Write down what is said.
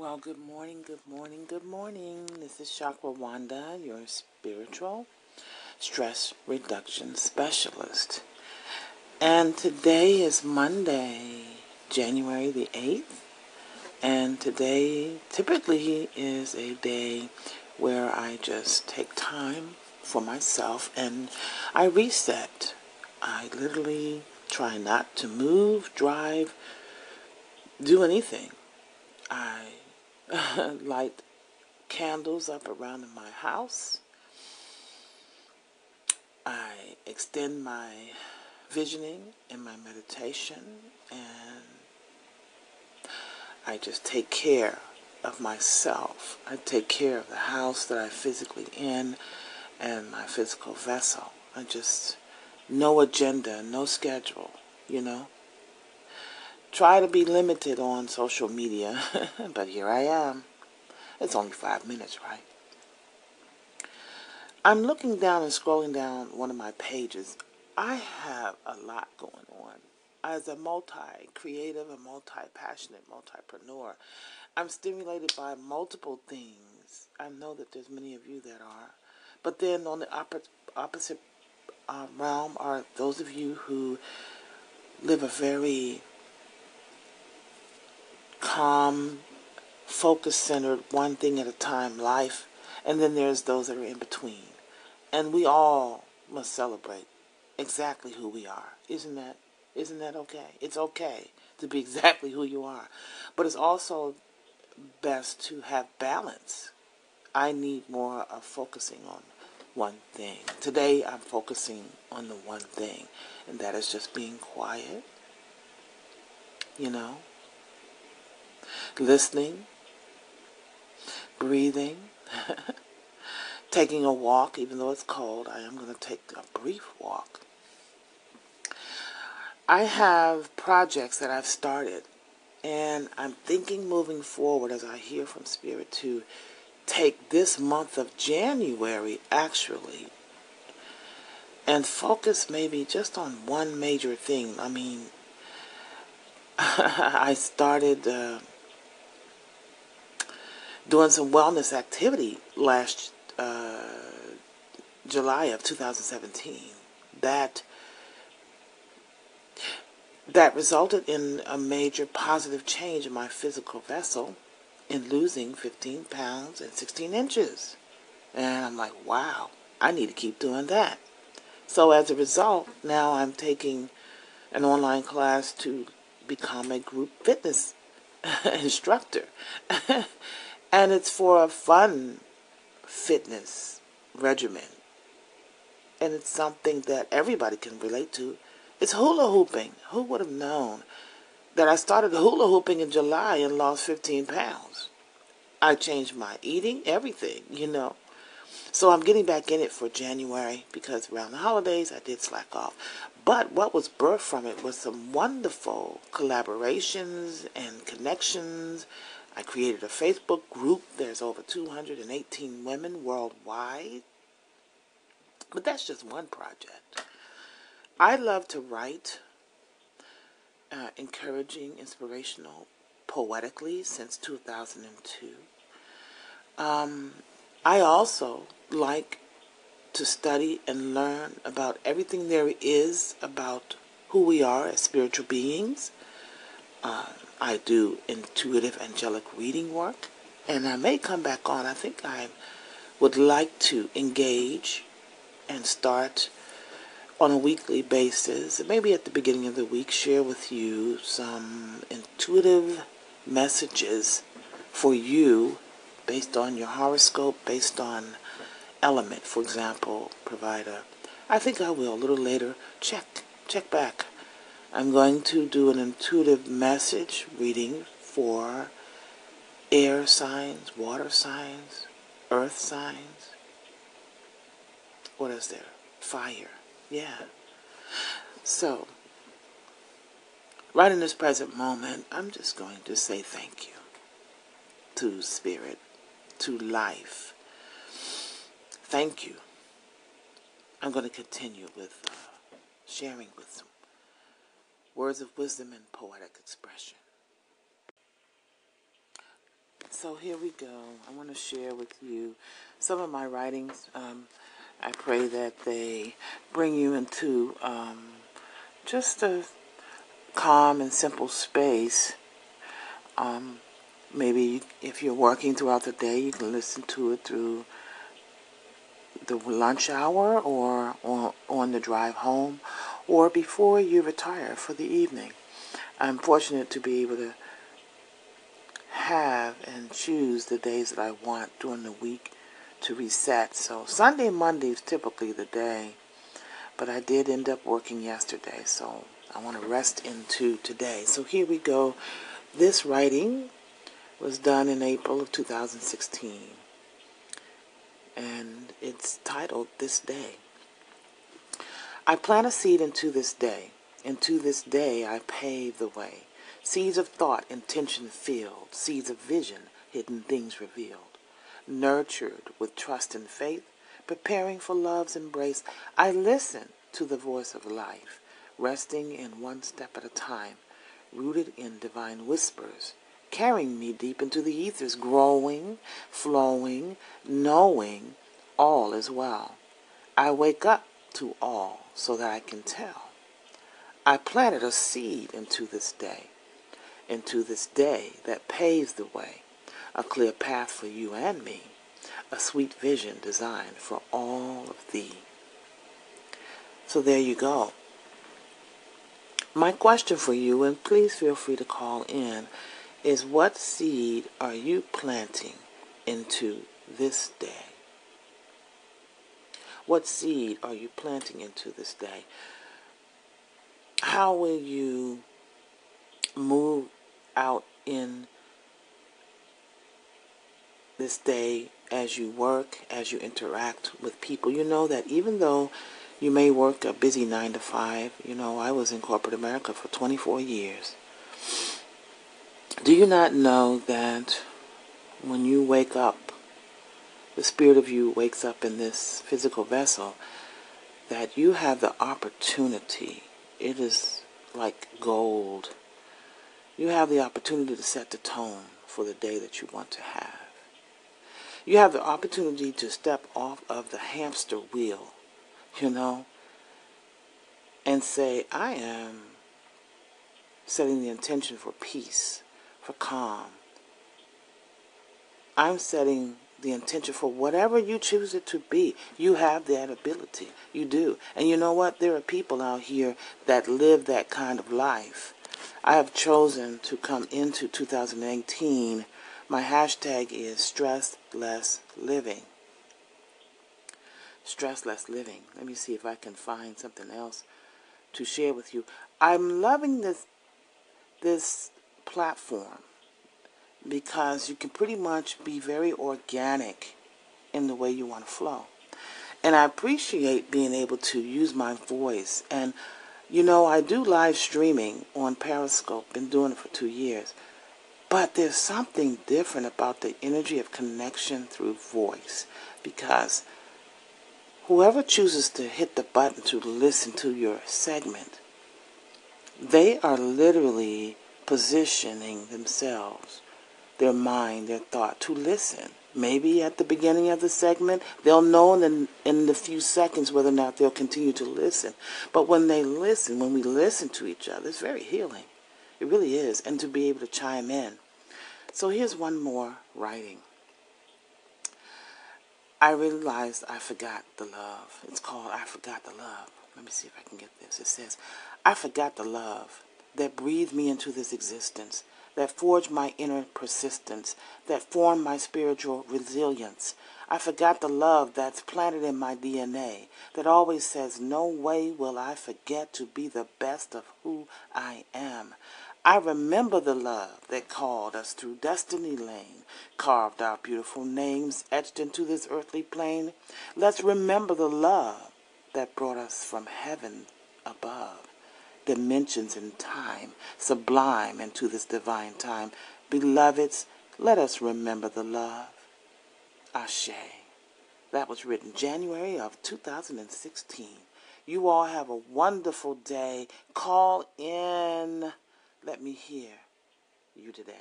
Well, good morning, good morning, good morning. This is Chakra Wanda, your spiritual stress reduction specialist. And today is Monday, January the 8th. And today typically is a day where I just take time for myself and I reset. I literally try not to move, drive, do anything. I light candles up around in my house. I extend my visioning and my meditation, and I just take care of myself. I take care of the house that I'm physically in and my physical vessel. I just, no agenda, no schedule, you know. Try to be limited on social media, but here I am. It's only 5 minutes, right? I'm looking down and scrolling down one of my pages. I have a lot going on. As a multi-creative and multi-passionate multipreneur, I'm stimulated by multiple things. I know that there's many of you that are. But then on the opposite realm are those of you who live a very calm, focus-centered, one thing at a time life, and then there's those that are in between. And we all must celebrate exactly who we are. Isn't that okay? It's okay to be exactly who you are. But it's also best to have balance. I need more of focusing on one thing. Today I'm focusing on the one thing, and that is just being quiet, you know, listening, breathing, taking a walk. Even though it's cold, I am going to take a brief walk. I have projects that I've started, and I'm thinking moving forward as I hear from Spirit to take this month of January actually and focus maybe just on one major thing. I mean, I started doing some wellness activity last July of 2017. That resulted in a major positive change in my physical vessel in losing 15 pounds and 16 inches. And I'm like, wow, I need to keep doing that. So as a result, now I'm taking an online class to become a group fitness instructor. And it's for a fun fitness regimen. And it's something that everybody can relate to. It's hula hooping. Who would have known that I started hula hooping in July and lost 15 pounds? I changed my eating, everything, you know. So I'm getting back in it for January because around the holidays I did slack off. But what was birthed from it was some wonderful collaborations and connections. I created a Facebook group. There's over 218 women worldwide. But that's just one project. I love to write encouraging, inspirational, poetically since 2002. I also like to study and learn about everything there is about who we are as spiritual beings. I do intuitive angelic reading work, and I may come back on. I think I would like to engage and start on a weekly basis, maybe at the beginning of the week, share with you some intuitive messages for you based on your horoscope, based on element, for example, provider. I think I will a little later. Check back. I'm going to do an intuitive message reading for air signs, water signs, earth signs. What is there? Fire. Yeah. So, right in this present moment, I'm just going to say thank you to Spirit, to life. Thank you. I'm going to continue with sharing with some words of wisdom and poetic expression. So here we go. I want to share with you some of my writings. I pray that they bring you into just a calm and simple space. Maybe if you're working throughout the day, you can listen to it through the lunch hour or on the drive home or before you retire for the evening. I'm fortunate to be able to have and choose the days that I want during the week to reset. So Sunday, Monday is typically the day, but I did end up working yesterday, so I want to rest into today. So here we go. This writing was done in April of 2016, and it's titled This Day. I plant a seed into this day. Into this day I pave the way. Seeds of thought, intention filled. Seeds of vision, hidden things revealed. Nurtured with trust and faith, preparing for love's embrace, I listen to the voice of life, resting in one step at a time, rooted in divine whispers, carrying me deep into the ethers, growing, flowing, knowing all is well. I wake up to all so that I can tell. I planted a seed into this day that paves the way, a clear path for you and me, a sweet vision designed for all of thee. So there you go. My question for you, and please feel free to call in, is what seed are you planting into this day? What seed are you planting into this day? How will you move out in this day as you work, as you interact with people? You know that even though you may work a busy 9-to-5, you know, I was in corporate America for 24 years. Do you not know that when you wake up, the spirit of you wakes up in this physical vessel, that you have the opportunity? It is like gold. You have the opportunity to set the tone for the day that you want to have. You have the opportunity to step off of the hamster wheel, you know, and say, I am setting the intention for peace, for calm. I'm setting the intention for whatever you choose it to be. You have that ability. You do. And you know what? There are people out here that live that kind of life. I have chosen to come into 2018. My hashtag is stress less living. Stress less living. Let me see if I can find something else to share with you. I'm loving this platform because you can pretty much be very organic in the way you want to flow. And I appreciate being able to use my voice. And, you know, I do live streaming on Periscope. Been doing it for 2 years. But there's something different about the energy of connection through voice, because whoever chooses to hit the button to listen to your segment, they are literally positioning themselves, their mind, their thought, to listen. Maybe at the beginning of the segment, they'll know in the few seconds whether or not they'll continue to listen. But when they listen, when we listen to each other, it's very healing. It really is. And to be able to chime in. So here's one more writing. I realized I forgot the love. It's called I Forgot the Love. Let me see if I can get this. It says, I forgot the love that breathed me into this existence, that forged my inner persistence, that formed my spiritual resilience. I forgot the love that's planted in my DNA, that always says, no way will I forget to be the best of who I am. I remember the love that called us through Destiny Lane, carved our beautiful names, etched into this earthly plane. Let's remember the love that brought us from heaven above, dimensions in time, sublime into this divine time. Beloveds, let us remember the love. Ashe. That was written January of 2016. You all have a wonderful day. Call in. Let me hear you today.